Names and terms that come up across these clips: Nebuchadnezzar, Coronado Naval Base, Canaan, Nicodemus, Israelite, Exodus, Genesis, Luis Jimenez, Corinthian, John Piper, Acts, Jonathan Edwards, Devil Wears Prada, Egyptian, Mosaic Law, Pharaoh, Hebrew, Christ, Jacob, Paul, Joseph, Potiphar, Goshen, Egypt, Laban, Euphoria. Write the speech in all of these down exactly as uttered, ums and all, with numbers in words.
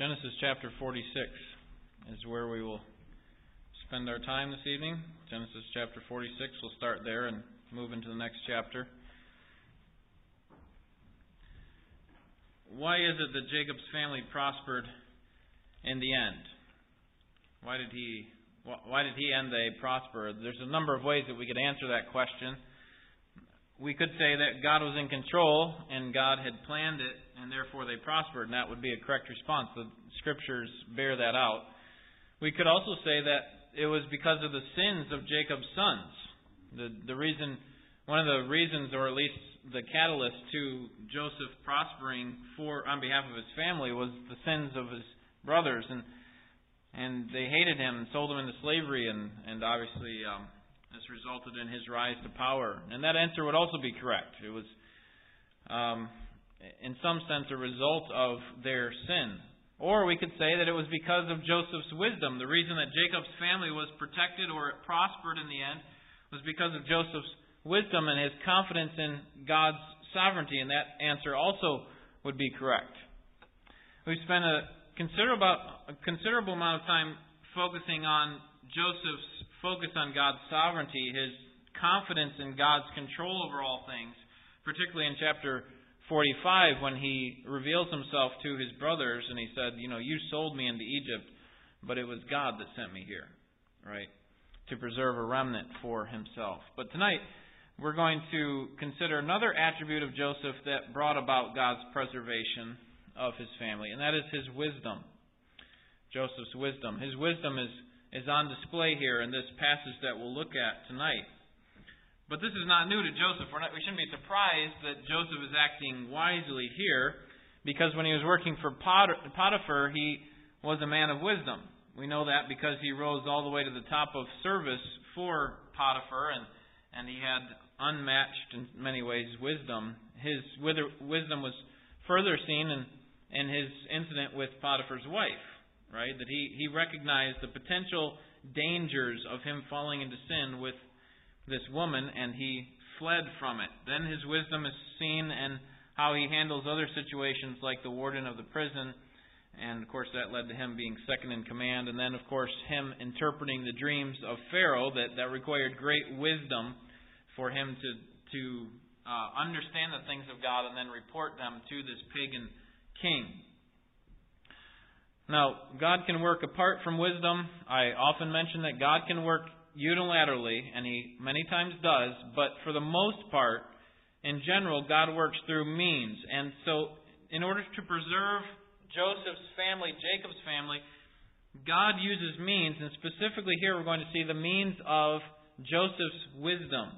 Genesis chapter forty-six is where we will spend our time this evening. Genesis chapter forty-six, we'll start there and move into the next chapter. Why is it that Jacob's family prospered in the end? Why did he why did he end they prospered? There's a number of ways that we could answer that question. We could say that God was in control and God had planned it and therefore they prospered, and that would be a correct response. The scriptures bear that out. We could also say that it was because of the sins of Jacob's sons. The the reason, one of the reasons, or at least the catalyst to Joseph prospering for on behalf of his family, was the sins of his brothers, and and they hated him and sold him into slavery, and and obviously um, this resulted in his rise to power. And that answer would also be correct. It was, um, in some sense, a result of their sin. Or we could say that it was because of Joseph's wisdom. The reason that Jacob's family was protected, or it prospered in the end, was because of Joseph's wisdom and his confidence in God's sovereignty. And that answer also would be correct. We've spent a considerable, a considerable amount of time focusing on Joseph's focus on God's sovereignty, his confidence in God's control over all things, particularly in chapter forty-five when he reveals himself to his brothers and he said, you know, you sold me into Egypt, but it was God that sent me here, right, to preserve a remnant for himself. But tonight we're going to consider another attribute of Joseph that brought about God's preservation of his family, and that is his wisdom, Joseph's wisdom. His wisdom is is on display here in this passage that we'll look at tonight. But this is not new to Joseph. We're not, we shouldn't be surprised that Joseph is acting wisely here, because when he was working for Potiphar, he was a man of wisdom. We know that because he rose all the way to the top of service for Potiphar, and, and he had unmatched, in many ways, wisdom. His wisdom was further seen in, in his incident with Potiphar's wife. Right, that he, he recognized the potential dangers of him falling into sin with this woman, and he fled from it. Then his wisdom is seen in how he handles other situations like the warden of the prison, and of course that led to him being second in command, and then of course him interpreting the dreams of Pharaoh that, that required great wisdom for him to, to uh, understand the things of God and then report them to this pagan king. Now, God can work apart from wisdom. I often mention that God can work unilaterally, and He many times does, but for the most part, in general, God works through means. And so, in order to preserve Joseph's family, Jacob's family, God uses means, and specifically here we're going to see the means of Joseph's wisdom.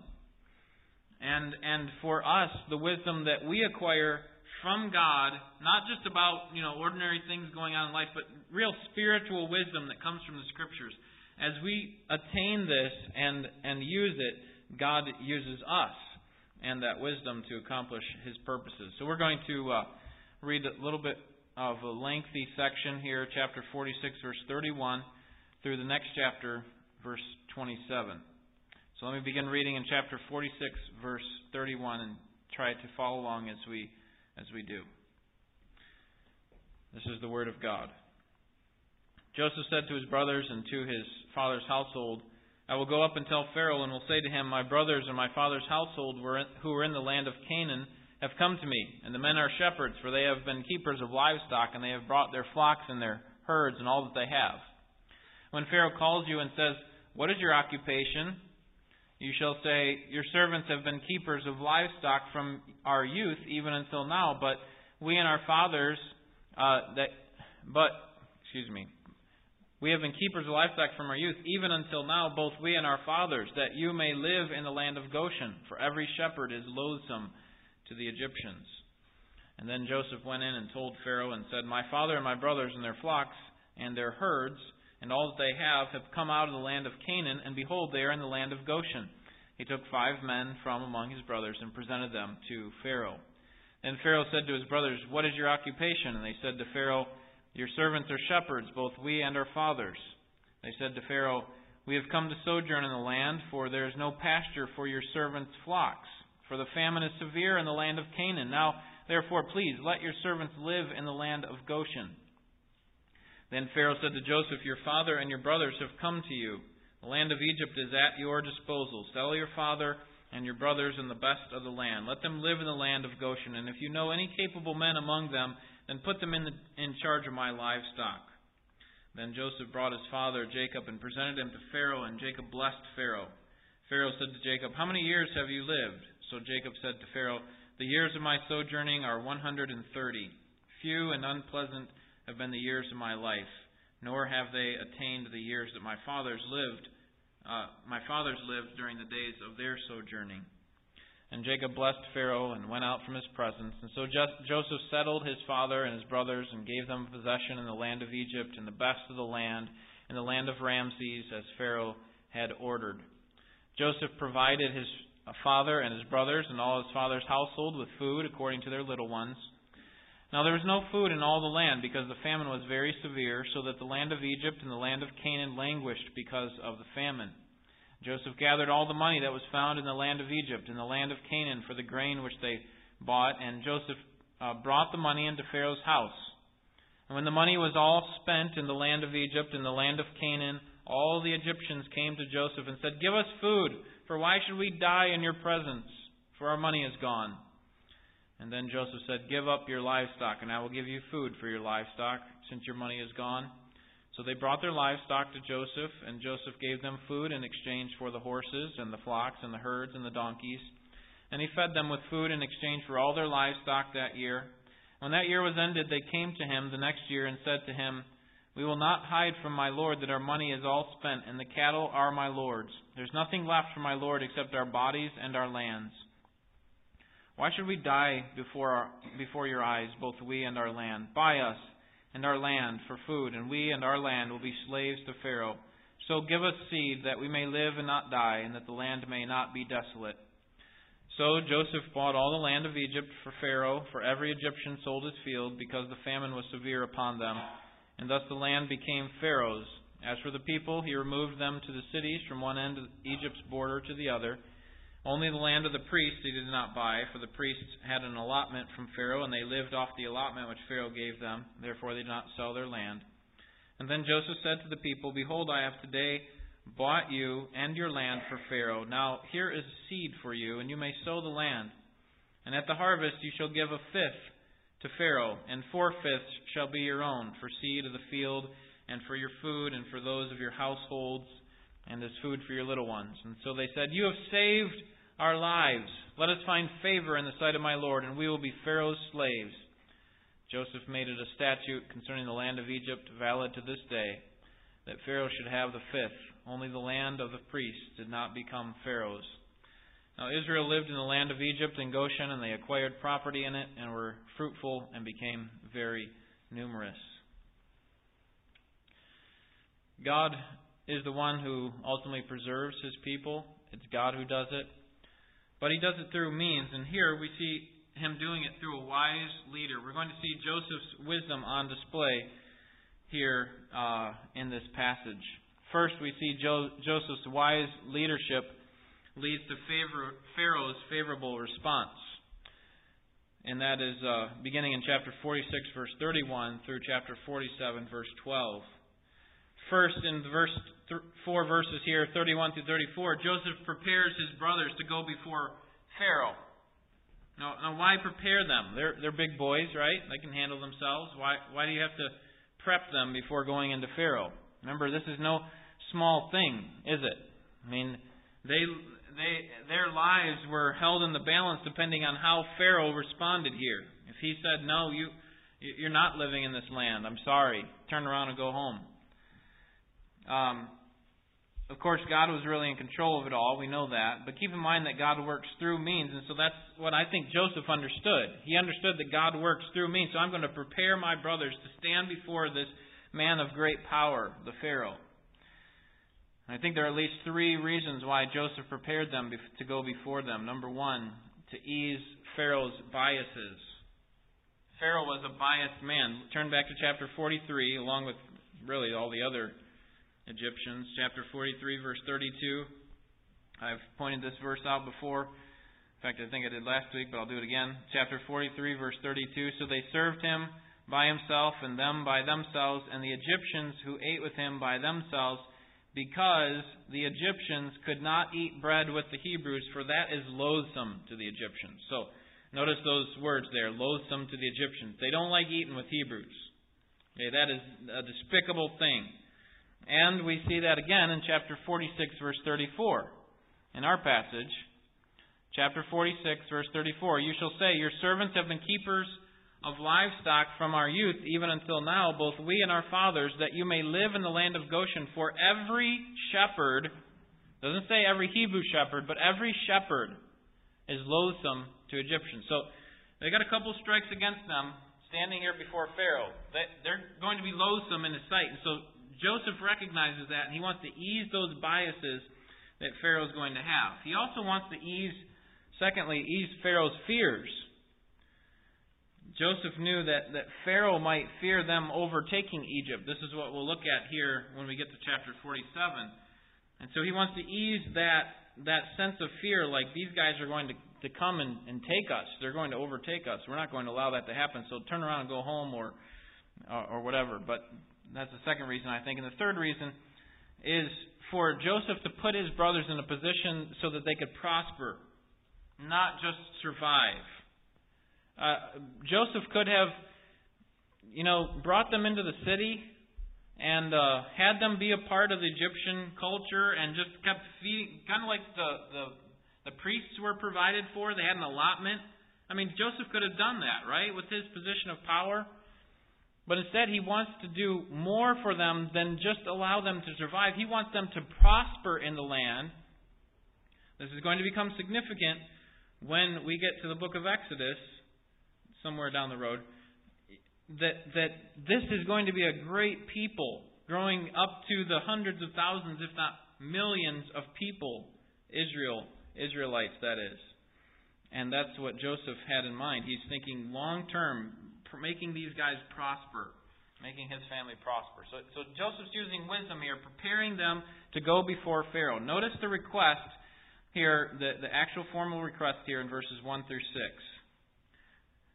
And, and for us, the wisdom that we acquire from God, not just about, you know, ordinary things going on in life, but real spiritual wisdom that comes from the Scriptures. As we attain this and and use it, God uses us and that wisdom to accomplish His purposes. So we're going to uh, read a little bit of a lengthy section here, chapter forty-six, verse thirty-one, through the next chapter, verse twenty-seven. So let me begin reading in chapter forty-six, verse thirty-one, and try to follow along as we As we do. This is the word of God. Joseph said to his brothers and to his father's household, I will go up and tell Pharaoh and will say to him, My brothers and my father's household who were in the land of Canaan have come to me, and the men are shepherds, for they have been keepers of livestock, and they have brought their flocks and their herds and all that they have. When Pharaoh calls you and says, What is your occupation? You shall say, Your servants have been keepers of livestock from our youth even until now, but we and our fathers, uh, that, but, excuse me, we have been keepers of livestock from our youth even until now, both we and our fathers, that you may live in the land of Goshen, for every shepherd is loathsome to the Egyptians. And then Joseph went in and told Pharaoh and said, My father and my brothers and their flocks and their herds and all that they have, have come out of the land of Canaan, and behold, they are in the land of Goshen. He took five men from among his brothers and presented them to Pharaoh. Then Pharaoh said to his brothers, What is your occupation? And they said to Pharaoh, Your servants are shepherds, both we and our fathers. They said to Pharaoh, We have come to sojourn in the land, for there is no pasture for your servants' flocks, for the famine is severe in the land of Canaan. Now, therefore, please, let your servants live in the land of Goshen. Then Pharaoh said to Joseph, your father and your brothers have come to you. The land of Egypt is at your disposal. Sell your father and your brothers in the best of the land. Let them live in the land of Goshen. And if you know any capable men among them, then put them in, the, in charge of my livestock. Then Joseph brought his father Jacob and presented him to Pharaoh, and Jacob blessed Pharaoh. Pharaoh said to Jacob, how many years have you lived? So Jacob said to Pharaoh, the years of my sojourning are one hundred thirty. Few and unpleasant have been the years of my life, nor have they attained the years that my fathers lived Uh, my fathers lived during the days of their sojourning. And Jacob blessed Pharaoh and went out from his presence. And so Joseph settled his father and his brothers and gave them possession in the land of Egypt and the best of the land and the land of Ramses, as Pharaoh had ordered. Joseph provided his father and his brothers and all his father's household with food according to their little ones. Now there was no food in all the land because the famine was very severe, so that the land of Egypt and the land of Canaan languished because of the famine. Joseph gathered all the money that was found in the land of Egypt and the land of Canaan for the grain which they bought, and Joseph uh, brought the money into Pharaoh's house. And when the money was all spent in the land of Egypt and the land of Canaan, all the Egyptians came to Joseph and said, give us food, for why should we die in your presence? For our money is gone. And then Joseph said, give up your livestock, and I will give you food for your livestock, since your money is gone. So they brought their livestock to Joseph, and Joseph gave them food in exchange for the horses and the flocks and the herds and the donkeys. And he fed them with food in exchange for all their livestock that year. When that year was ended, they came to him the next year and said to him, we will not hide from my lord that our money is all spent, and the cattle are my lord's. There is nothing left for my lord except our bodies and our lands. Why should we die before our, before your eyes, both we and our land? Buy us and our land for food, and we and our land will be slaves to Pharaoh. So give us seed, that we may live and not die, and that the land may not be desolate. So Joseph bought all the land of Egypt for Pharaoh, for every Egyptian sold his field, because the famine was severe upon them. And thus the land became Pharaoh's. As for the people, he removed them to the cities from one end of Egypt's border to the other. Only the land of the priests he did not buy, for the priests had an allotment from Pharaoh, and they lived off the allotment which Pharaoh gave them. Therefore they did not sell their land. And then Joseph said to the people, behold, I have today bought you and your land for Pharaoh. Now here is seed for you, and you may sow the land. And at the harvest you shall give a fifth to Pharaoh, and four-fifths shall be your own, for seed of the field, and for your food, and for those of your households, and as food for your little ones. And so they said, you have saved our lives. Let us find favor in the sight of my lord, and we will be Pharaoh's slaves. Joseph made it a statute concerning the land of Egypt, valid to this day, that Pharaoh should have the fifth. Only the land of the priests did not become Pharaoh's. Now Israel lived in the land of Egypt and Goshen, and they acquired property in it, and were fruitful, and became very numerous. God is the one who ultimately preserves his people. It's God who does it. But he does it through means. And here we see him doing it through a wise leader. We're going to see Joseph's wisdom on display here uh, in this passage. First, we see Jo- Joseph's wise leadership leads to favor- Pharaoh's favorable response. And that is uh, beginning in chapter forty-six, verse thirty-one, through chapter forty-seven, verse twelve. First, in verse th- four verses here, thirty-one through thirty-four, Joseph prepares his brothers to go before Pharaoh. Now, now why prepare them? They're they're big boys, right? They can handle themselves. Why why do you have to prep them before going into Pharaoh? Remember, this is no small thing, is it? I mean, they they their lives were held in the balance depending on how Pharaoh responded here. If he said, "No, you you're not living in this land. I'm sorry. Turn around and go home." Um, of course, God was really in control of it all. We know that. But keep in mind that God works through means. And so that's what I think Joseph understood. He understood that God works through means. So I'm going to prepare my brothers to stand before this man of great power, the Pharaoh. And I think there are at least three reasons why Joseph prepared them to go before them. Number one, to ease Pharaoh's biases. Pharaoh was a biased man. Turn back to chapter forty-three, along with really all the other Egyptians, chapter forty-three, verse thirty-two. I've pointed this verse out before. In fact, I think I did last week, but I'll do it again. Chapter forty-three, verse thirty-two. So they served him by himself, and them by themselves, and the Egyptians who ate with him by themselves, because the Egyptians could not eat bread with the Hebrews, for that is loathsome to the Egyptians. So, notice those words there, loathsome to the Egyptians. They don't like eating with Hebrews. Okay, that is a despicable thing. And we see that again in chapter forty-six, verse thirty-four. In our passage, chapter forty-six, verse thirty-four, you shall say, your servants have been keepers of livestock from our youth, even until now, both we and our fathers, that you may live in the land of Goshen. For every shepherd, doesn't say every Hebrew shepherd, but every shepherd is loathsome to Egyptians. So they got a couple strikes against them standing here before Pharaoh. They're going to be loathsome in his sight. And so Joseph recognizes that, and he wants to ease those biases that Pharaoh's going to have. He also wants to ease, secondly, ease Pharaoh's fears. Joseph knew that, that Pharaoh might fear them overtaking Egypt. This is what we'll look at here when we get to chapter forty-seven. And so he wants to ease that that sense of fear, like these guys are going to, to come and, and take us. They're going to overtake us. We're not going to allow that to happen. So turn around and go home or or, or whatever. But that's the second reason, I think. And the third reason is for Joseph to put his brothers in a position so that they could prosper, not just survive. Uh, Joseph could have, you know, brought them into the city and uh, had them be a part of the Egyptian culture and just kept feeding, kind of like the, the, the priests were provided for. They had an allotment. I mean, Joseph could have done that, right, with his position of power. But instead, he wants to do more for them than just allow them to survive. He wants them to prosper in the land. This is going to become significant when we get to the book of Exodus, somewhere down the road, that that this is going to be a great people growing up to the hundreds of thousands, if not millions of people, Israel, Israelites, that is. And that's what Joseph had in mind. He's thinking long-term, making these guys prosper, making his family prosper. So, so Joseph's using wisdom here, preparing them to go before Pharaoh. Notice the request here, the, the actual formal request here in verses one through six.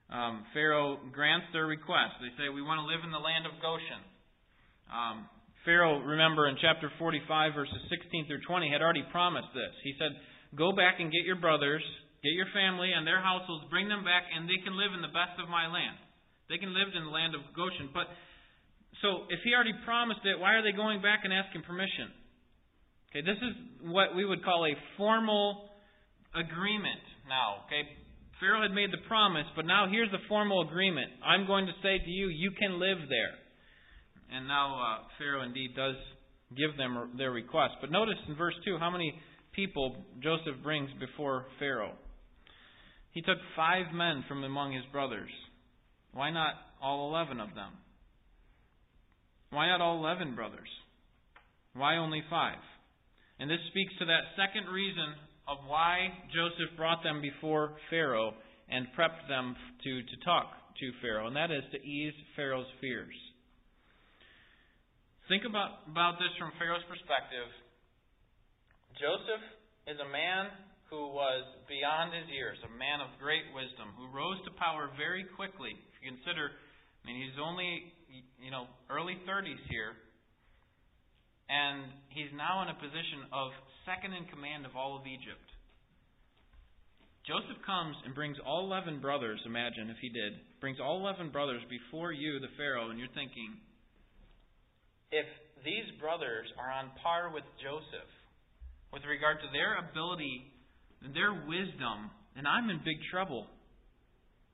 Um, Pharaoh grants their request. They say, we want to live in the land of Goshen. Um, Pharaoh, remember, in chapter forty-five, verses sixteen through twenty, had already promised this. He said, go back and get your brothers, get your family and their households, bring them back, and they can live in the best of my land. They can live in the land of Goshen. But so, if he already promised it, why are they going back and asking permission? Okay, this is what we would call a formal agreement now, okay? Pharaoh had made the promise, but now here's the formal agreement. I'm going to say to you, you can live there. And now uh, Pharaoh indeed does give them their request. But notice in verse two how many people Joseph brings before Pharaoh. He took five men from among his brothers. Why not all eleven of them? Why not all eleven brothers? Why only five? And this speaks to that second reason of why Joseph brought them before Pharaoh and prepped them to, to talk to Pharaoh, and that is to ease Pharaoh's fears. Think about, about this from Pharaoh's perspective. Joseph is a man who was beyond his years, a man of great wisdom, who rose to power very quickly. If you consider, I mean, he's only, you know, early thirties here, and he's now in a position of second in command of all of Egypt. Joseph comes and brings all eleven brothers, imagine if he did, brings all eleven brothers before you, the Pharaoh, and you're thinking, if these brothers are on par with Joseph with regard to their ability and their wisdom, then I'm in big trouble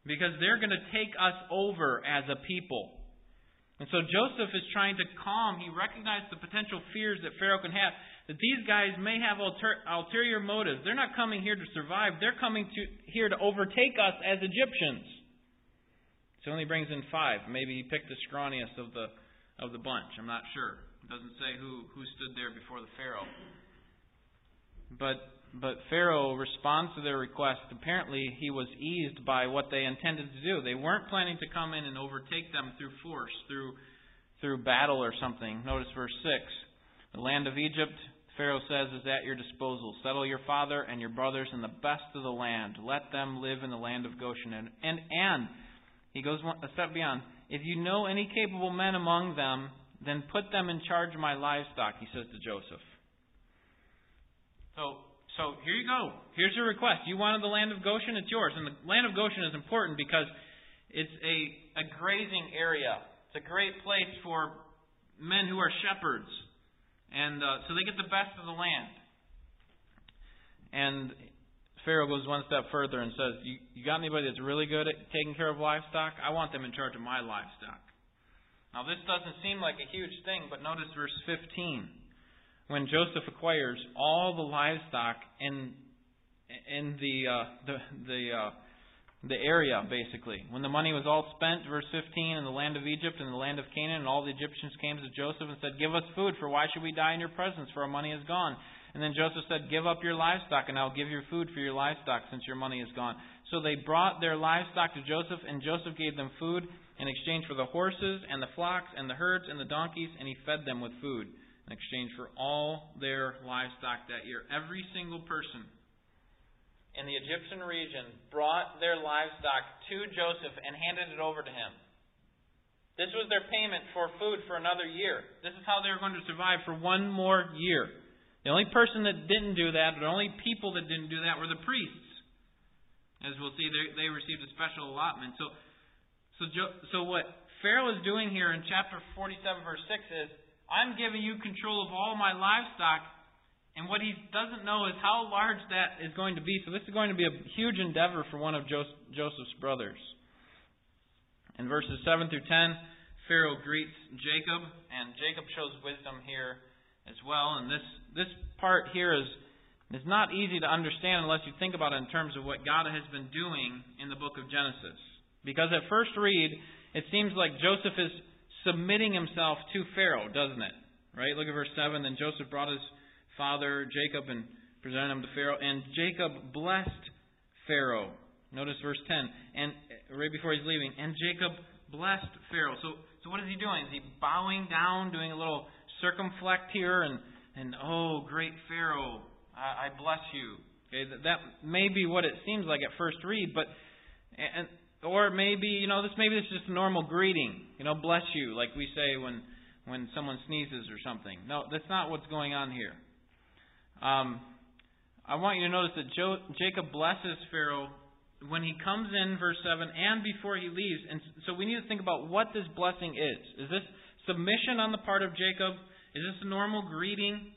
because they're going to take us over as a people. And so Joseph is trying to calm, he recognized the potential fears that Pharaoh can have, that these guys may have alter, ulterior motives. They're not coming here to survive, they're coming to, here to overtake us as Egyptians. So he only brings in five. Maybe he picked the scrawniest of the of the bunch. I'm not sure. It doesn't say who, who stood there before the Pharaoh. But, but Pharaoh responds to their request. Apparently he was eased by what they intended to do. They weren't planning to come in and overtake them through force, through through battle or something. Notice verse six. The land of Egypt, Pharaoh says, is at your disposal. Settle your father and your brothers in the best of the land. Let them live in the land of Goshen. And, and, and he goes one, a step beyond. if you know any capable men among them, then put them in charge of my livestock, he says to Joseph. So, so here you go. Here's your request. You wanted the land of Goshen, it's yours. And the land of Goshen is important because it's a, a grazing area. It's a great place for men who are shepherds. And uh, so they get the best of the land. And Pharaoh goes one step further and says, you, you got anybody that's really good at taking care of livestock? I want them in charge of my livestock. Now this doesn't seem like a huge thing, but notice verse fifteen. When Joseph acquires all the livestock in in the uh, the the, uh, the area, basically, when the money was all spent, verse fifteen, in the land of Egypt and the land of Canaan, and all the Egyptians came to Joseph and said, "Give us food, for why should we die in your presence? For our money is gone." And then Joseph said, "Give up your livestock, and I'll give your food for your livestock, since your money is gone." So they brought their livestock to Joseph, and Joseph gave them food in exchange for the horses and the flocks and the herds and the donkeys, and he fed them with food in exchange for all their livestock that year. Every single person in the Egyptian region brought their livestock to Joseph and handed it over to him. This was their payment for food for another year. This is how they were going to survive for one more year. The only person that didn't do that, the only people that didn't do that, were the priests. As we'll see, they received a special allotment. So, so, jo- so what Pharaoh is doing here in chapter forty-seven, verse six is, I'm giving you control of all my livestock, and what he doesn't know is how large that is going to be. So this is going to be a huge endeavor for one of Jos- Joseph's brothers. In verses seven through ten, Pharaoh greets Jacob, and Jacob shows wisdom here as well. And this, this part here is It's not easy to understand unless you think about it in terms of what God has been doing in the book of Genesis. Because at first read, it seems like Joseph is submitting himself to Pharaoh, doesn't it? Right? Look at verse seven. Then Joseph brought his father Jacob and presented him to Pharaoh. And Jacob blessed Pharaoh. Notice verse ten. And right before he's leaving. And Jacob blessed Pharaoh. So, so what is he doing? Is he bowing down, doing a little circumflect here? And, and oh, great Pharaoh, I bless you. Okay, that may be what it seems like at first read, but and or maybe you know this maybe this is just a normal greeting. You know, bless you, like we say when when someone sneezes or something. No, that's not what's going on here. Um, I want you to notice that jo- Jacob blesses Pharaoh when he comes in, verse seven, and before he leaves. And so we need to think about what this blessing is. Is this submission on the part of Jacob? Is this a normal greeting?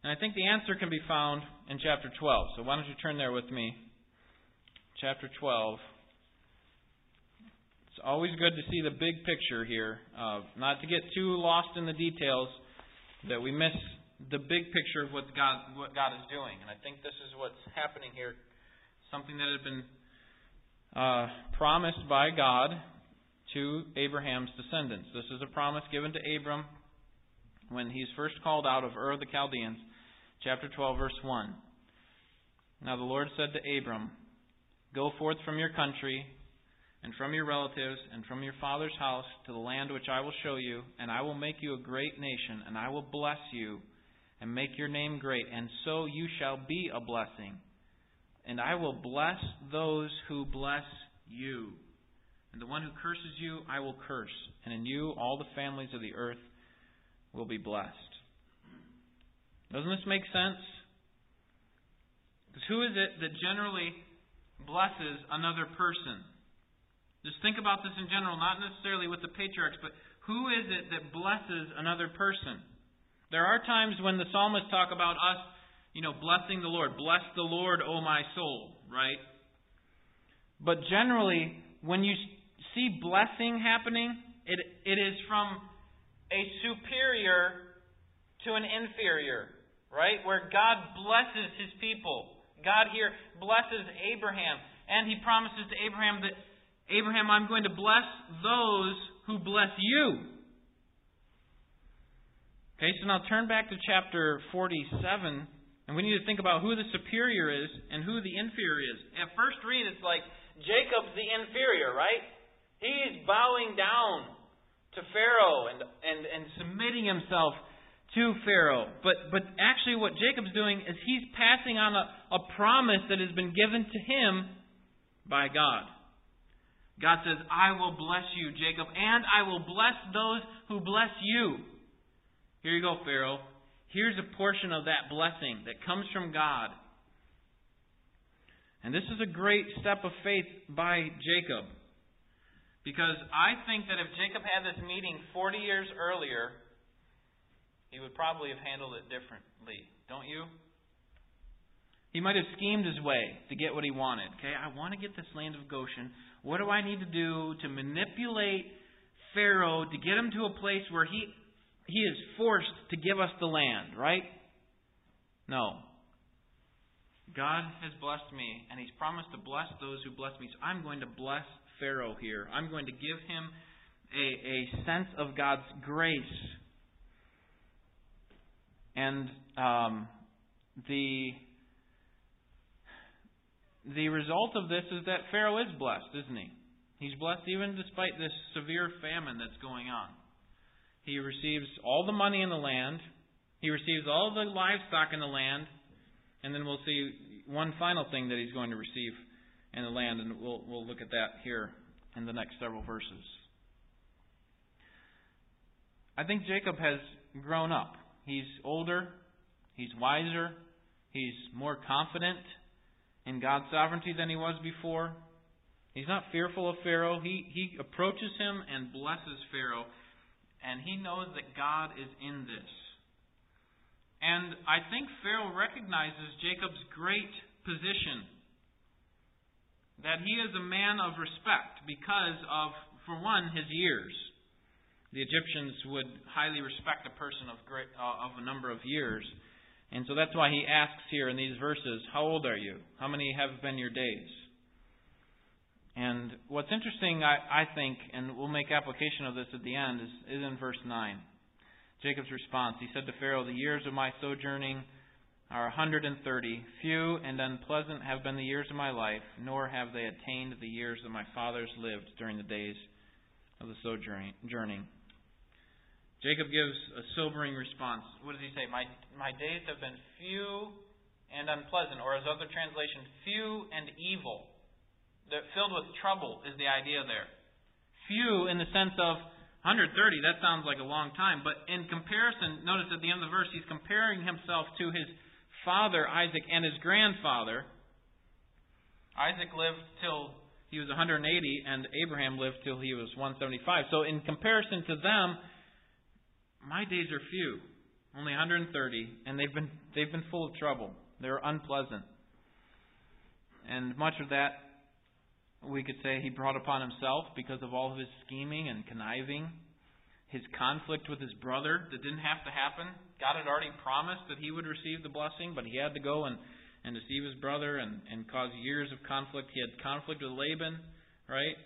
And I think the answer can be found in chapter twelve. So why don't you turn there with me. Chapter twelve. It's always good to see the big picture here. Uh, not to get too lost in the details that we miss the big picture of what God, what God is doing. And I think this is what's happening here. Something that had been uh, promised by God to Abraham's descendants. This is a promise given to Abram when he's first called out of Ur of the Chaldeans. Chapter twelve, verse one. Now the Lord said to Abram, "Go forth from your country, and from your relatives, and from your father's house, to the land which I will show you, and I will make you a great nation, and I will bless you, and make your name great, and so you shall be a blessing. And I will bless those who bless you, and the one who curses you I will curse, and in you all the families of the earth will be blessed." Doesn't this make sense? Because who is it that generally blesses another person? Just think about this in general, not necessarily with the patriarchs, but who is it that blesses another person? There are times when the psalmists talk about us, you know, blessing the Lord. Bless the Lord, O my soul, right? But generally, when you see blessing happening, it it is from a superior to an inferior, right? Where God blesses His people. God here blesses Abraham. And He promises to Abraham that, Abraham, I'm going to bless those who bless you. Okay, so now turn back to chapter forty-seven. And we need to think about who the superior is and who the inferior is. At first read, it's like Jacob's the inferior, right? He's bowing down to Pharaoh and, and and submitting himself to Pharaoh. But but actually what Jacob's doing is he's passing on a, a promise that has been given to him by God. God says, I will bless you, Jacob, and I will bless those who bless you. Here you go, Pharaoh. Here's a portion of that blessing that comes from God. And this is a great step of faith by Jacob. Because I think that if Jacob had this meeting forty years earlier, he would probably have handled it differently. Don't you? He might have schemed his way to get what he wanted. Okay, I want to get this land of Goshen. What do I need to do to manipulate Pharaoh to get him to a place where he he is forced to give us the land, right? No. God has blessed me, and He's promised to bless those who bless me. So I'm going to bless Pharaoh here. I'm going to give him a, a sense of God's grace. And um, the... The result of this is that Pharaoh is blessed, isn't he? He's blessed even despite this severe famine that's going on. He receives all the money in the land. He receives all the livestock in the land. And then we'll see one final thing that he's going to receive in the land. And we'll, we'll look at that here in the next several verses. I think Jacob has grown up. He's older. He's wiser. He's more confident in God's sovereignty than he was before. He's not fearful of Pharaoh. He he approaches him and blesses Pharaoh. And he knows that God is in this. And I think Pharaoh recognizes Jacob's great position. That he is a man of respect because of, for one, his years. The Egyptians would highly respect a person of great, uh, of a number of years. And so that's why he asks here in these verses, how old are you? How many have been your days? And what's interesting, I, I think, and we'll make application of this at the end, is, is in verse nine. Jacob's response. He said to Pharaoh, the years of my sojourning are one hundred thirty. Few and unpleasant have been the years of my life, nor have they attained the years that my fathers lived during the days of the sojourning. Jacob gives a sobering response. What does he say? My my days have been few and unpleasant, or as other translations, few and evil. They're filled with trouble is the idea there. Few in the sense of one hundred thirty, that sounds like a long time. But in comparison, notice at the end of the verse, he's comparing himself to his father, Isaac, and his grandfather. Isaac lived till he was one hundred eighty, and Abraham lived till he was one hundred seventy-five. So in comparison to them, my days are few, only one hundred thirty, and they've been they've been full of trouble. They're unpleasant. And much of that, we could say, he brought upon himself because of all of his scheming and conniving, his conflict with his brother that didn't have to happen. God had already promised that he would receive the blessing, but he had to go and, and deceive his brother and, and cause years of conflict. He had conflict with Laban, right?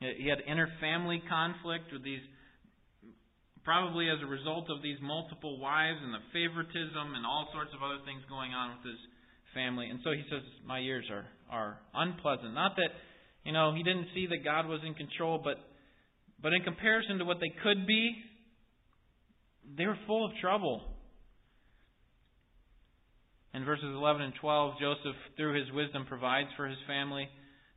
He had inter-family conflict with these, probably as a result of these multiple wives and the favoritism and all sorts of other things going on with his family. And so he says, my years are, are unpleasant. Not that, you know, he didn't see that God was in control, but but in comparison to what they could be, they were full of trouble. In verses eleven and twelve, Joseph, through his wisdom, provides for his family.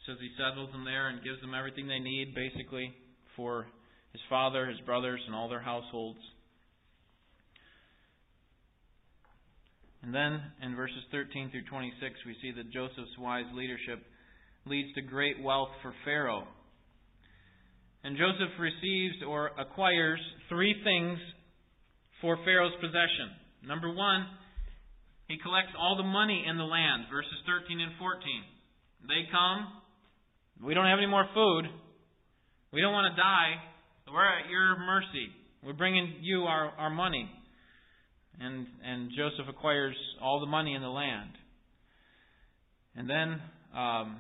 Says he settles them there and gives them everything they need, basically, for his father, his brothers, and all their households. And then in verses thirteen through twenty-six, we see that Joseph's wise leadership leads to great wealth for Pharaoh. And Joseph receives or acquires three things for Pharaoh's possession. Number one, he collects all the money in the land, verses thirteen and fourteen. They come, we don't have any more food, we don't want to die, we're at your mercy. We're bringing you our, our money. And and Joseph acquires all the money in the land. And then um,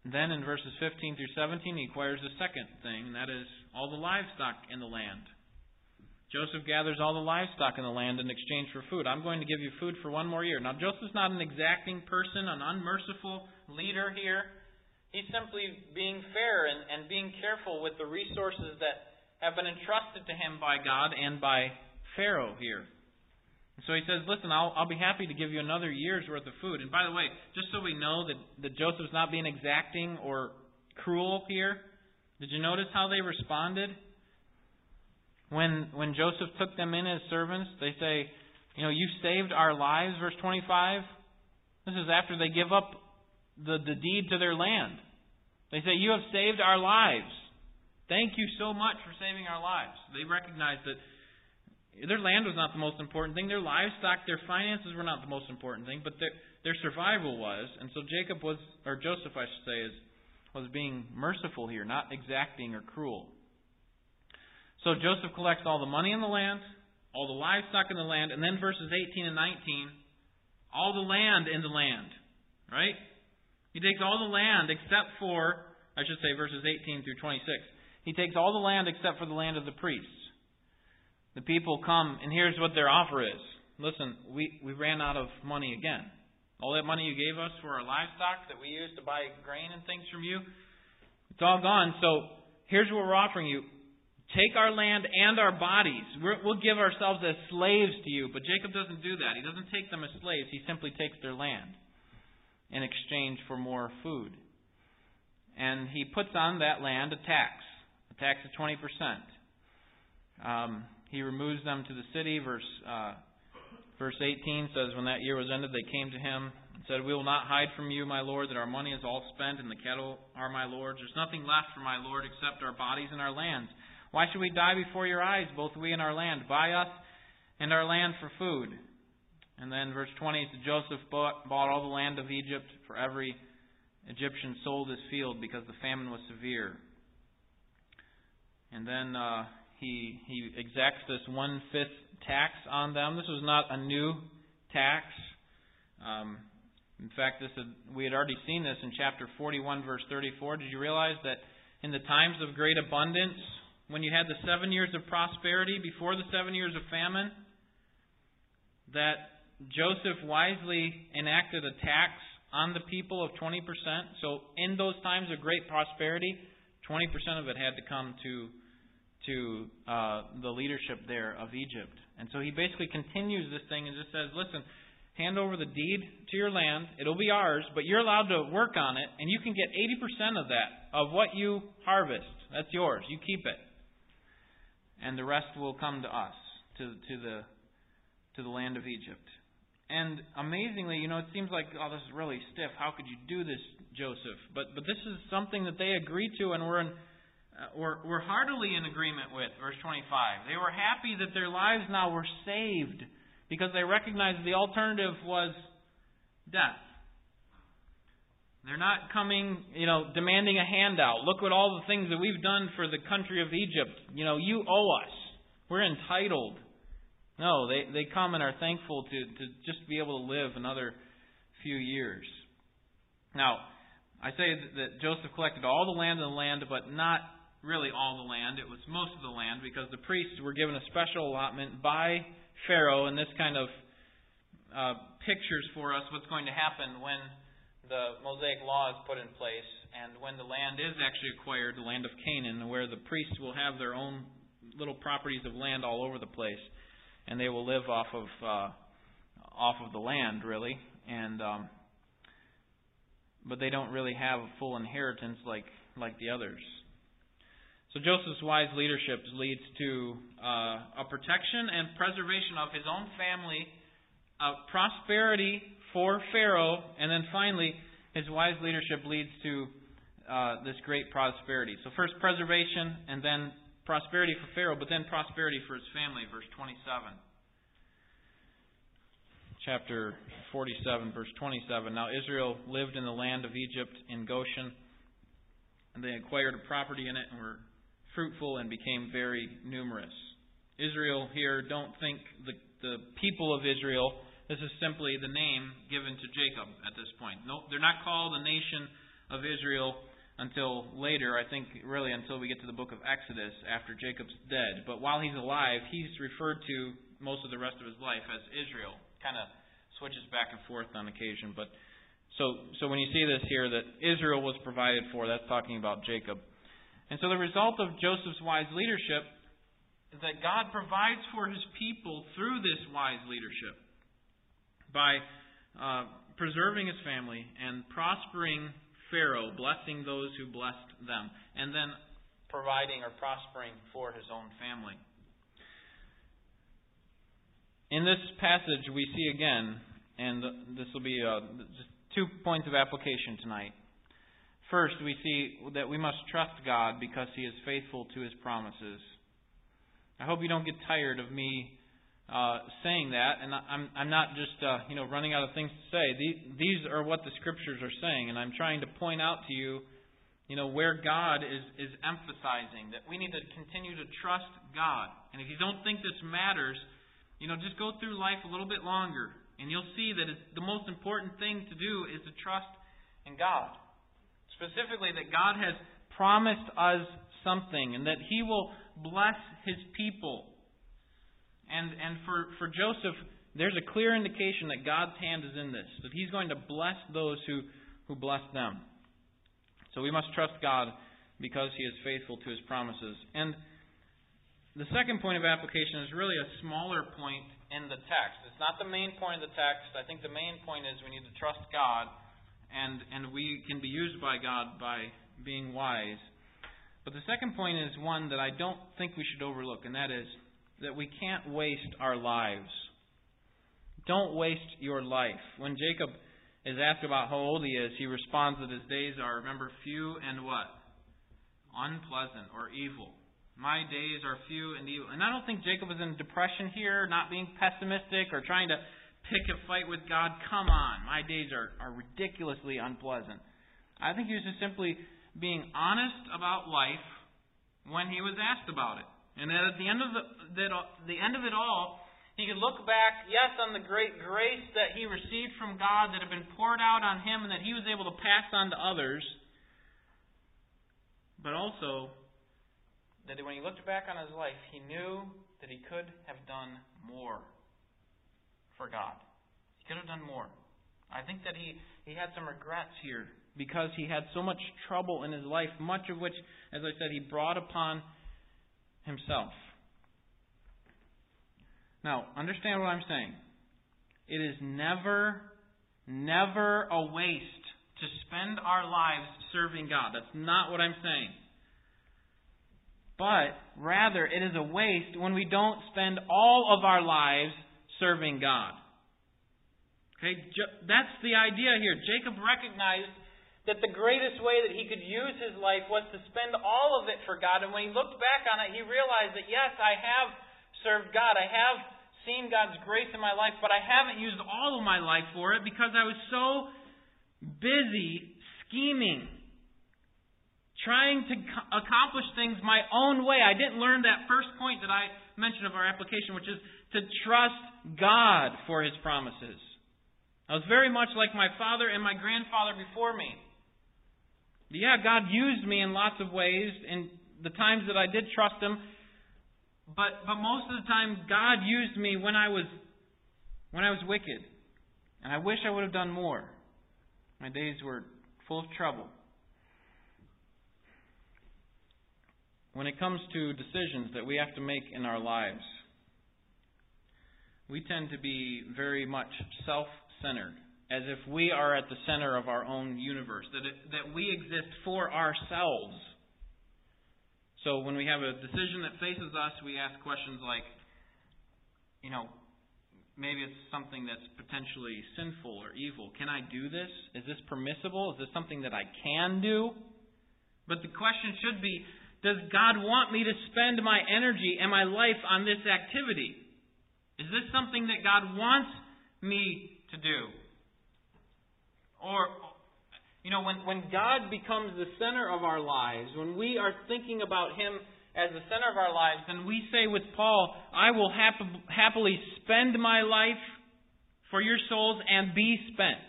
then in verses fifteen through seventeen, he acquires the second thing, and that is all the livestock in the land. Joseph gathers all the livestock in the land in exchange for food. I'm going to give you food for one more year. Now, Joseph's not an exacting person, an unmerciful leader here. He's simply being fair and, and being careful with the resources that have been entrusted to him by God and by Pharaoh here. And so he says, listen, I'll, I'll be happy to give you another year's worth of food. And by the way, just so we know that, that Joseph's not being exacting or cruel here. Did you notice how they responded? When when Joseph took them in as servants, they say, you know, you saved our lives, verse twenty-five. This is after they give up the, the deed to their land. They say, you have saved our lives. Thank you so much for saving our lives. They recognize that their land was not the most important thing. Their livestock, their finances were not the most important thing, but their their survival was. And so Jacob was, or Joseph, I should say, is was being merciful here, not exacting or cruel. So Joseph collects all the money in the land, all the livestock in the land, and then verses eighteen and nineteen, all the land in the land, right? He takes all the land except for, I should say, verses eighteen through twenty-six. He takes all the land except for the land of the priests. The people come, and here's what their offer is. Listen, we, we ran out of money again. All that money you gave us for our livestock that we used to buy grain and things from you, it's all gone. So here's what we're offering you. Take our land and our bodies. We're, we'll give ourselves as slaves to you. But Jacob doesn't do that. He doesn't take them as slaves. He simply takes their land in exchange for more food. And he puts on that land a tax, a tax of twenty percent. Um, he removes them to the city. Verse uh, verse eighteen says, when that year was ended, they came to him and said, we will not hide from you, my lord, that our money is all spent and the cattle are my lord's. There's nothing left for my lord except our bodies and our lands. Why should we die before your eyes, both we and our land? Buy us and our land for food. And then verse twenty, so Joseph bought, bought all the land of Egypt, for every Egyptian sold his field because the famine was severe. And then uh, he he exacts this one-fifth tax on them. This was not a new tax. Um, in fact, this had, we had already seen this in chapter forty-one, verse thirty-four. Did you realize that in the times of great abundance, when you had the seven years of prosperity before the seven years of famine, that Joseph wisely enacted a tax on the people of twenty percent. So in those times of great prosperity, twenty percent of it had to come to to uh, the leadership there of Egypt. And so he basically continues this thing and just says, listen, hand over the deed to your land. It'll be ours, but you're allowed to work on it, and you can get eighty percent of that, of what you harvest. That's yours. You keep it. And the rest will come to us, to to the to the land of Egypt. And amazingly, you know, it seems like, oh, this is really stiff. How could you do this, Joseph? But but this is something that they agree to, and we're in, uh, we're we're heartily in agreement with. Verse twenty-five. They were happy that their lives now were saved because they recognized the alternative was death. They're not coming, you know, demanding a handout. Look at all the things that we've done for the country of Egypt. You know, you owe us. We're entitled. No, they, they come and are thankful to, to just be able to live another few years. Now, I say that Joseph collected all the land in the land, but not really all the land. It was most of the land because the priests were given a special allotment by Pharaoh, and this kind of uh, pictures for us what's going to happen when the Mosaic Law is put in place, and when the land is actually acquired, the land of Canaan, where the priests will have their own little properties of land all over the place, and they will live off of uh, off of the land, really. And um, but they don't really have a full inheritance like like the others. So Joseph's wise leadership leads to uh, a protection and preservation of his own family, uh, prosperity for Pharaoh, and then finally, his wise leadership leads to uh, this great prosperity. So first preservation, and then prosperity for Pharaoh, but then prosperity for his family, verse twenty-seven. Chapter forty-seven, verse twenty-seven. Now Israel lived in the land of Egypt in Goshen, and they acquired a property in it and were fruitful and became very numerous. Israel here, don't think the, the people of Israel. This is simply the name given to Jacob at this point. No, they're not called a nation of Israel until later, I think really until we get to the book of Exodus after Jacob's dead. But while he's alive, he's referred to most of the rest of his life as Israel. Kind of switches back and forth on occasion. But so, so when you see this here that Israel was provided for, that's talking about Jacob. And so the result of Joseph's wise leadership is that God provides for his people through this wise leadership, by uh, preserving his family and prospering Pharaoh, blessing those who blessed them, and then providing or prospering for his own family. In this passage, we see again, and this will be uh, just two points of application tonight. First, we see that we must trust God because He is faithful to His promises. I hope you don't get tired of me uh, saying that, and I'm I'm not just uh, you know running out of things to say. These, these are what the Scriptures are saying, and I'm trying to point out to you, you know, where God is is emphasizing that we need to continue to trust God. And if you don't think this matters, you know, just go through life a little bit longer, and you'll see that it's the most important thing to do is to trust in God. Specifically, that God has promised us something, and that He will bless His people. And and for, for Joseph, there's a clear indication that God's hand is in this, that He's going to bless those who, who bless them. So we must trust God because He is faithful to His promises. And the second point of application is really a smaller point in the text. It's not the main point of the text. I think the main point is we need to trust God, and, and we can be used by God by being wise. But the second point is one that I don't think we should overlook, and that is that we can't waste our lives. Don't waste your life. When Jacob is asked about how old he is, he responds that his days are, remember, few and what? Unpleasant or evil. My days are few and evil. And I don't think Jacob was in depression here, not being pessimistic or trying to pick a fight with God. Come on, my days are, are ridiculously unpleasant. I think he was just simply being honest about life when he was asked about it. And that at the end of the, that, the end of it all, he could look back, yes, on the great grace that he received from God that had been poured out on him and that he was able to pass on to others. But also, that when he looked back on his life, he knew that he could have done more for God. He could have done more. I think that he, he had some regrets here because he had so much trouble in his life, much of which, as I said, he brought upon himself. Now, understand what I'm saying. It is never, never a waste to spend our lives serving God. That's not what I'm saying. But rather, it is a waste when we don't spend all of our lives serving God. Okay, that's the idea here. Jacob recognized that the greatest way that he could use his life was to spend all of it for God. And when he looked back on it, he realized that, yes, I have served God. I have seen God's grace in my life, but I haven't used all of my life for it because I was so busy scheming, trying to accomplish things my own way. I didn't learn that first point that I mentioned of our application, which is to trust God for His promises. I was very much like my father and my grandfather before me. Yeah, God used me in lots of ways in the times that I did trust Him, but but most of the time God used me when I was when I was wicked. And I wish I would have done more. My days were full of trouble. When it comes to decisions that we have to make in our lives, we tend to be very much self-centered, as if we are at the center of our own universe, that it, that we exist for ourselves. So when we have a decision that faces us, we ask questions like, you know, maybe it's something that's potentially sinful or evil. Can I do this? Is this permissible? Is this something that I can do? But the question should be, does God want me to spend my energy and my life on this activity? Is this something that God wants me to do? Or, you know, when, when God becomes the center of our lives, when we are thinking about Him as the center of our lives, then we say with Paul, I will hap- happily spend my life for your souls and be spent.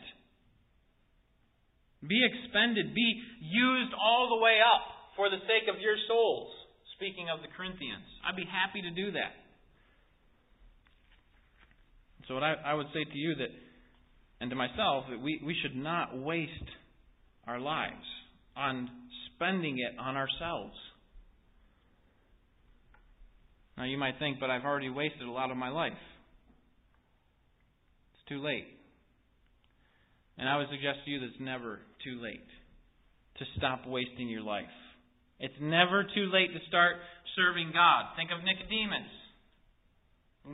Be expended. Be used all the way up. For the sake of your souls, speaking of the Corinthians. I'd be happy to do that. So what I, I would say to you that, and to myself, that we, we should not waste our lives on spending it on ourselves. Now you might think, but I've already wasted a lot of my life. It's too late. And I would suggest to you that it's never too late. to stop wasting your life. It's never too late to start serving God. Think of Nicodemus.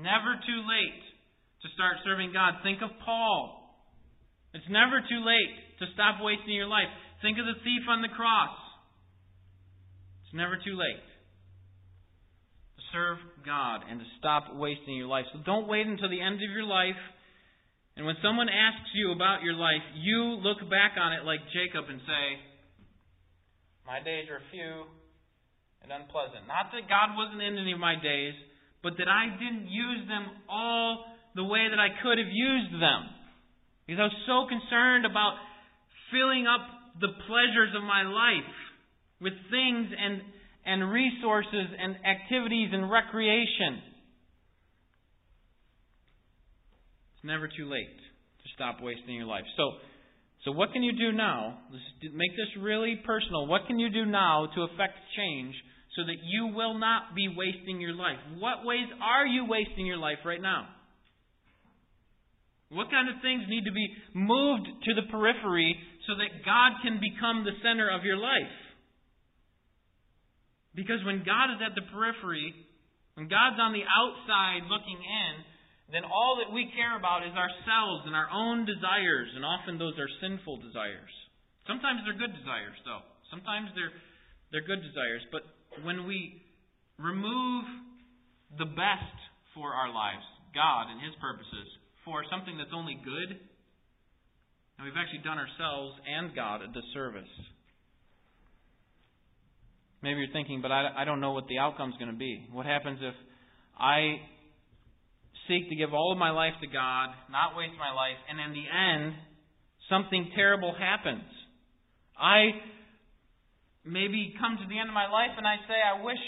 Never too late to start serving God. Think of Paul. It's never too late to stop wasting your life. Think of the thief on the cross. It's never too late to serve God and to stop wasting your life. So don't wait until the end of your life. And when someone asks you about your life, you look back on it like Jacob and say, my days are few and unpleasant. Not that God wasn't in any of my days, but that I didn't use them all the way that I could have used them. Because I was so concerned about filling up the pleasures of my life with things and, and resources and activities and recreation. It's never too late to stop wasting your life. So, So what can you do now? Let's make this really personal. What can you do now to affect change so that you will not be wasting your life? What ways are you wasting your life right now? What kind of things need to be moved to the periphery so that God can become the center of your life? Because when God is at the periphery, when God's on the outside looking in, then all that we care about is ourselves and our own desires, and often those are sinful desires. Sometimes they're good desires, though. Sometimes they're they're good desires. But when we remove the best for our lives, God and His purposes, for something that's only good, then we've actually done ourselves and God a disservice. Maybe you're thinking, but I, I don't know what the outcome's going to be. What happens if I seek to give all of my life to God, not waste my life, and in the end, something terrible happens? I maybe come to the end of my life and I say, I wish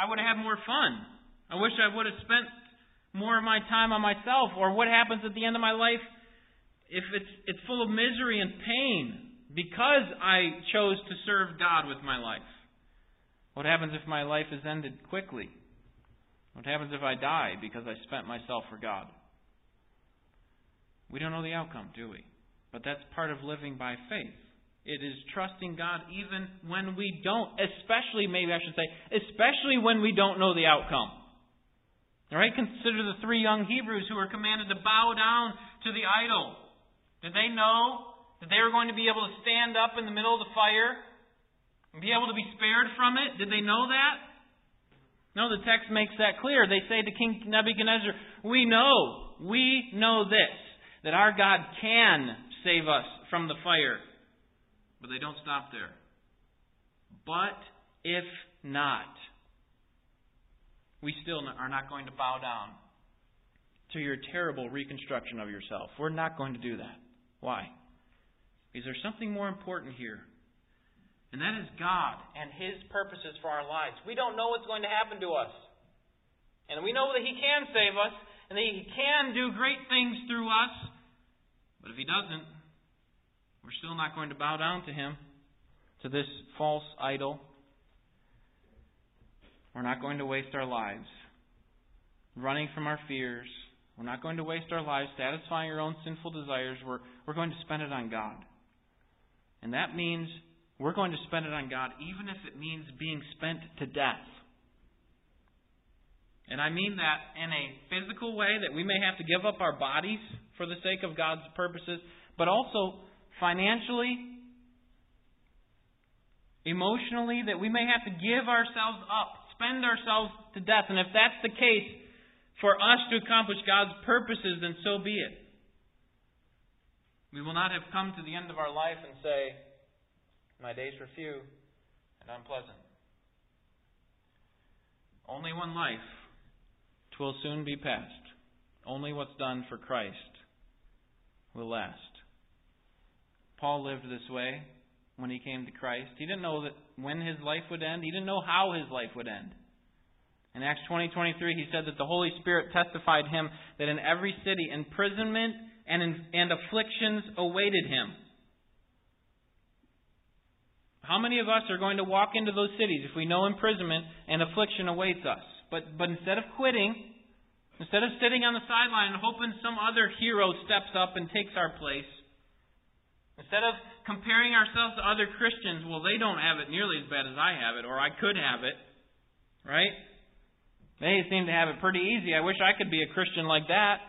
I would have had more fun. I wish I would have spent more of my time on myself. Or what happens at the end of my life if it's it's full of misery and pain because I chose to serve God with my life? What happens if my life is ended quickly? What happens if I die because I spent myself for God? We don't know the outcome, do we? But that's part of living by faith. It is trusting God even when we don't, especially, maybe I should say, especially when we don't know the outcome. All right? Consider the three young Hebrews who were commanded to bow down to the idol. Did they know that they were going to be able to stand up in the middle of the fire and be able to be spared from it? Did they know that? No, the text makes that clear. They say to King Nebuchadnezzar, we know, we know this, that our God can save us from the fire. But they don't stop there. But if not, we still are not going to bow down to your terrible reconstruction of yourself. We're not going to do that. Why? Because there's something more important here. And that is God and His purposes for our lives. We don't know what's going to happen to us. And we know that He can save us and that He can do great things through us. But if He doesn't, we're still not going to bow down to Him, to this false idol. We're not going to waste our lives running from our fears. We're not going to waste our lives satisfying our own sinful desires. We're, we're going to spend it on God. And that means we're going to spend it on God, even if it means being spent to death. And I mean that in a physical way, that we may have to give up our bodies for the sake of God's purposes, but also financially, emotionally, that we may have to give ourselves up, spend ourselves to death. And if that's the case for us to accomplish God's purposes, then so be it. We will not have come to the end of our life and say, my days were few and unpleasant. Only one life, 'twill soon be past. Only what's done for Christ will last. Paul lived this way when he came to Christ. He didn't know that when his life would end. He didn't know how his life would end. In Acts twenty twenty-three, he said that the Holy Spirit testified him that in every city imprisonment and, in, and afflictions awaited him. How many of us are going to walk into those cities if we know imprisonment and affliction awaits us? But but instead of quitting, instead of sitting on the sideline and hoping some other hero steps up and takes our place, Instead of comparing ourselves to other Christians, well, they don't have it nearly as bad as I have it, or I could have it, right? They seem to have it pretty easy. I wish I could be a Christian like that.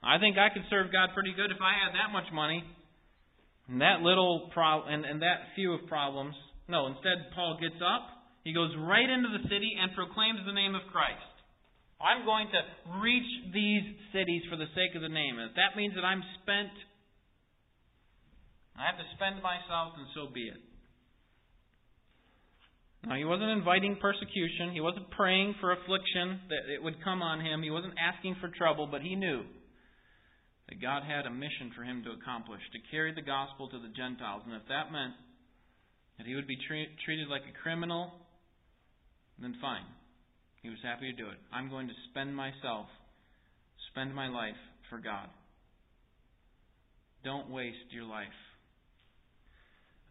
I think I could serve God pretty good if I had that much money and that little pro- and, and that few of problems. No, instead Paul gets up, he goes right into the city and proclaims the name of Christ. I'm going to reach these cities for the sake of the name. And if that means that I'm spent, I have to spend myself, and so be it. Now, he wasn't inviting persecution. He wasn't praying for affliction, that it would come on him. He wasn't asking for trouble, but he knew that God had a mission for him to accomplish, to carry the gospel to the Gentiles. And if that meant that he would be tre- treated like a criminal, then fine. He was happy to do it. I'm going to spend myself, spend my life for God. Don't waste your life.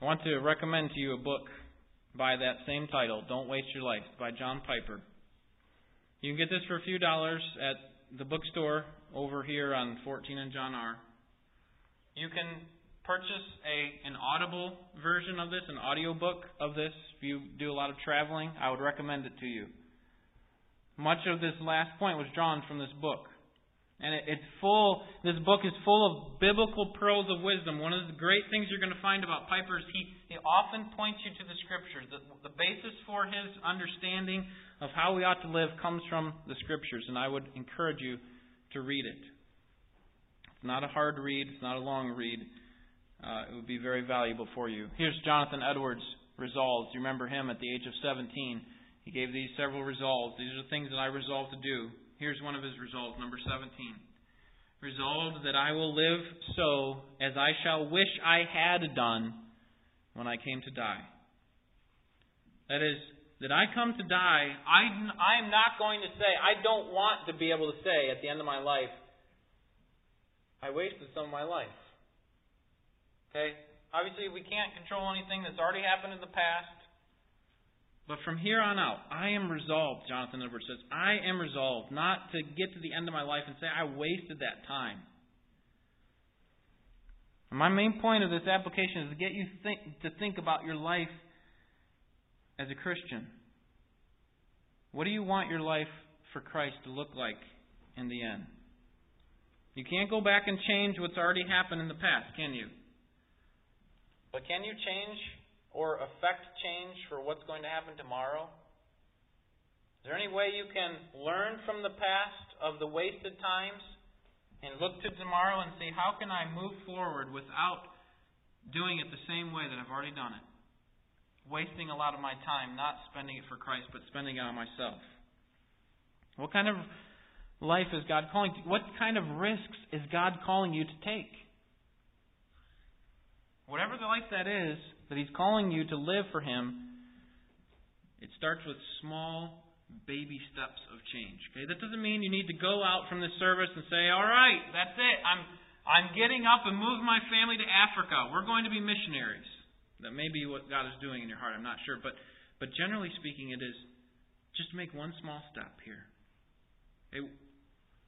I want to recommend to you a book by that same title, Don't Waste Your Life, by John Piper. You can get this for a few dollars at the bookstore over here on fourteen and John R. You can purchase a an audible version of this, an audiobook of this. If you do a lot of traveling, I would recommend it to you. Much of this last point was drawn from this book. And it, it's full, this book is full of biblical pearls of wisdom. One of the great things you're going to find about Piper is he, he often points you to the Scriptures. The, the basis for his understanding of how we ought to live comes from the Scriptures, and I would encourage you to read it. It's not a hard read, it's not a long read. Uh, it would be very valuable for you. Here's Jonathan Edwards' resolves. You remember him at the age of seventeen. He gave these several resolves. These are the things that I resolved to do. Here's one of his resolves, number seventeen. Resolved that I will live so as I shall wish I had done when I came to die. That is, that I come to die, I am not going to say, I don't want to be able to say at the end of my life, I wasted some of my life. Okay? Obviously, we can't control anything that's already happened in the past. But from here on out, I am resolved, Jonathan Edwards says, I am resolved not to get to the end of my life and say I wasted that time. And my main point of this application is to get you think, to think about your life as a Christian. What do you want your life for Christ to look like in the end? You can't go back and change what's already happened in the past, can you? But can you change or affect change for what's going to happen tomorrow? Is there any way you can learn from the past of the wasted times and look to tomorrow and see how can I move forward without doing it the same way that I've already done it? Wasting a lot of my time, not spending it for Christ, but spending it on myself. What kind of life is God calling you? What kind of risks is God calling you to take? Whatever the life that is, that He's calling you to live for Him, it starts with small baby steps of change. Okay, that doesn't mean you need to go out from this service and say, all right, that's it. I'm I'm getting up and moving my family to Africa. We're going to be missionaries. That may be what God is doing in your heart. I'm not sure. But, but generally speaking, it is just make one small step here. Okay?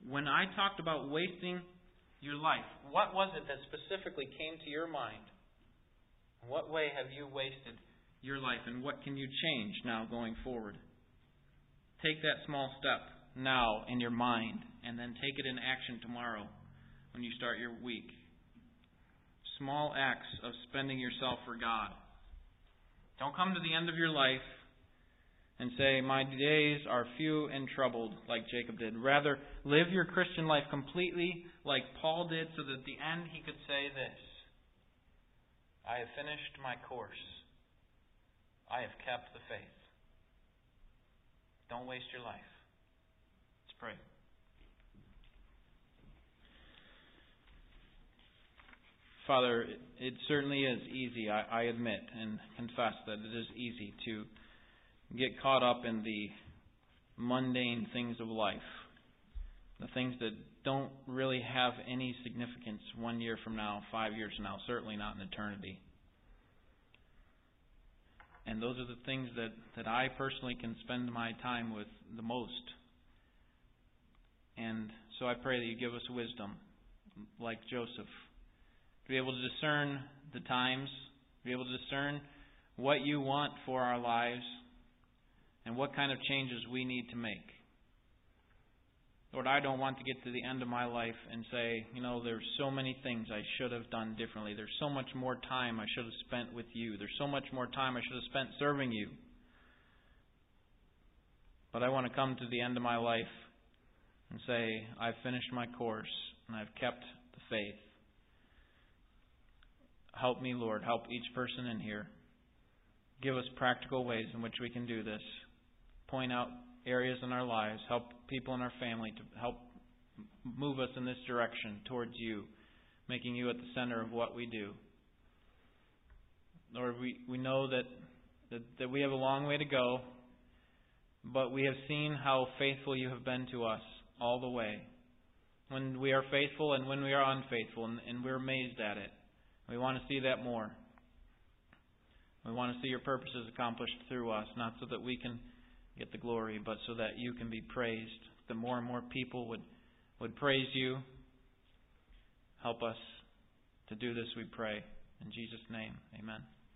When I talked about wasting your life, what was it that specifically came to your mind? In what way have you wasted your life, and what can you change now going forward? Take that small step now in your mind, and then take it in action tomorrow when you start your week. Small acts of spending yourself for God. Don't come to the end of your life and say, my days are few and troubled, like Jacob did. Rather, live your Christian life completely like Paul did, so that at the end he could say this: I have finished my course. I have kept the faith. Don't waste your life. Let's pray. Father, it certainly is easy, I, I admit and confess that it is easy to get caught up in the mundane things of life, the things that don't really have any significance one year from now, five years from now, certainly not in eternity. And those are the things that, that I personally can spend my time with the most. And so I pray that you give us wisdom, like Joseph, to be able to discern the times, to be able to discern what you want for our lives and what kind of changes we need to make. Lord, I don't want to get to the end of my life and say, you know, there's so many things I should have done differently. There's so much more time I should have spent with you. There's so much more time I should have spent serving you. But I want to come to the end of my life and say, I've finished my course and I've kept the faith. Help me, Lord. Help each person in here. Give us practical ways in which we can do this. Point out areas in our lives, help people in our family, to help move us in this direction towards you, making you at the center of what we do. Lord, we, we know that, that, that we have a long way to go, but we have seen how faithful you have been to us all the way. When we are faithful and when we are unfaithful, and, and we're amazed at it. We want to see that more. We want to see your purposes accomplished through us, not so that we can get the glory, but so that you can be praised. The more and more people would, would praise you. Help us to do this, we pray. In Jesus' name, amen.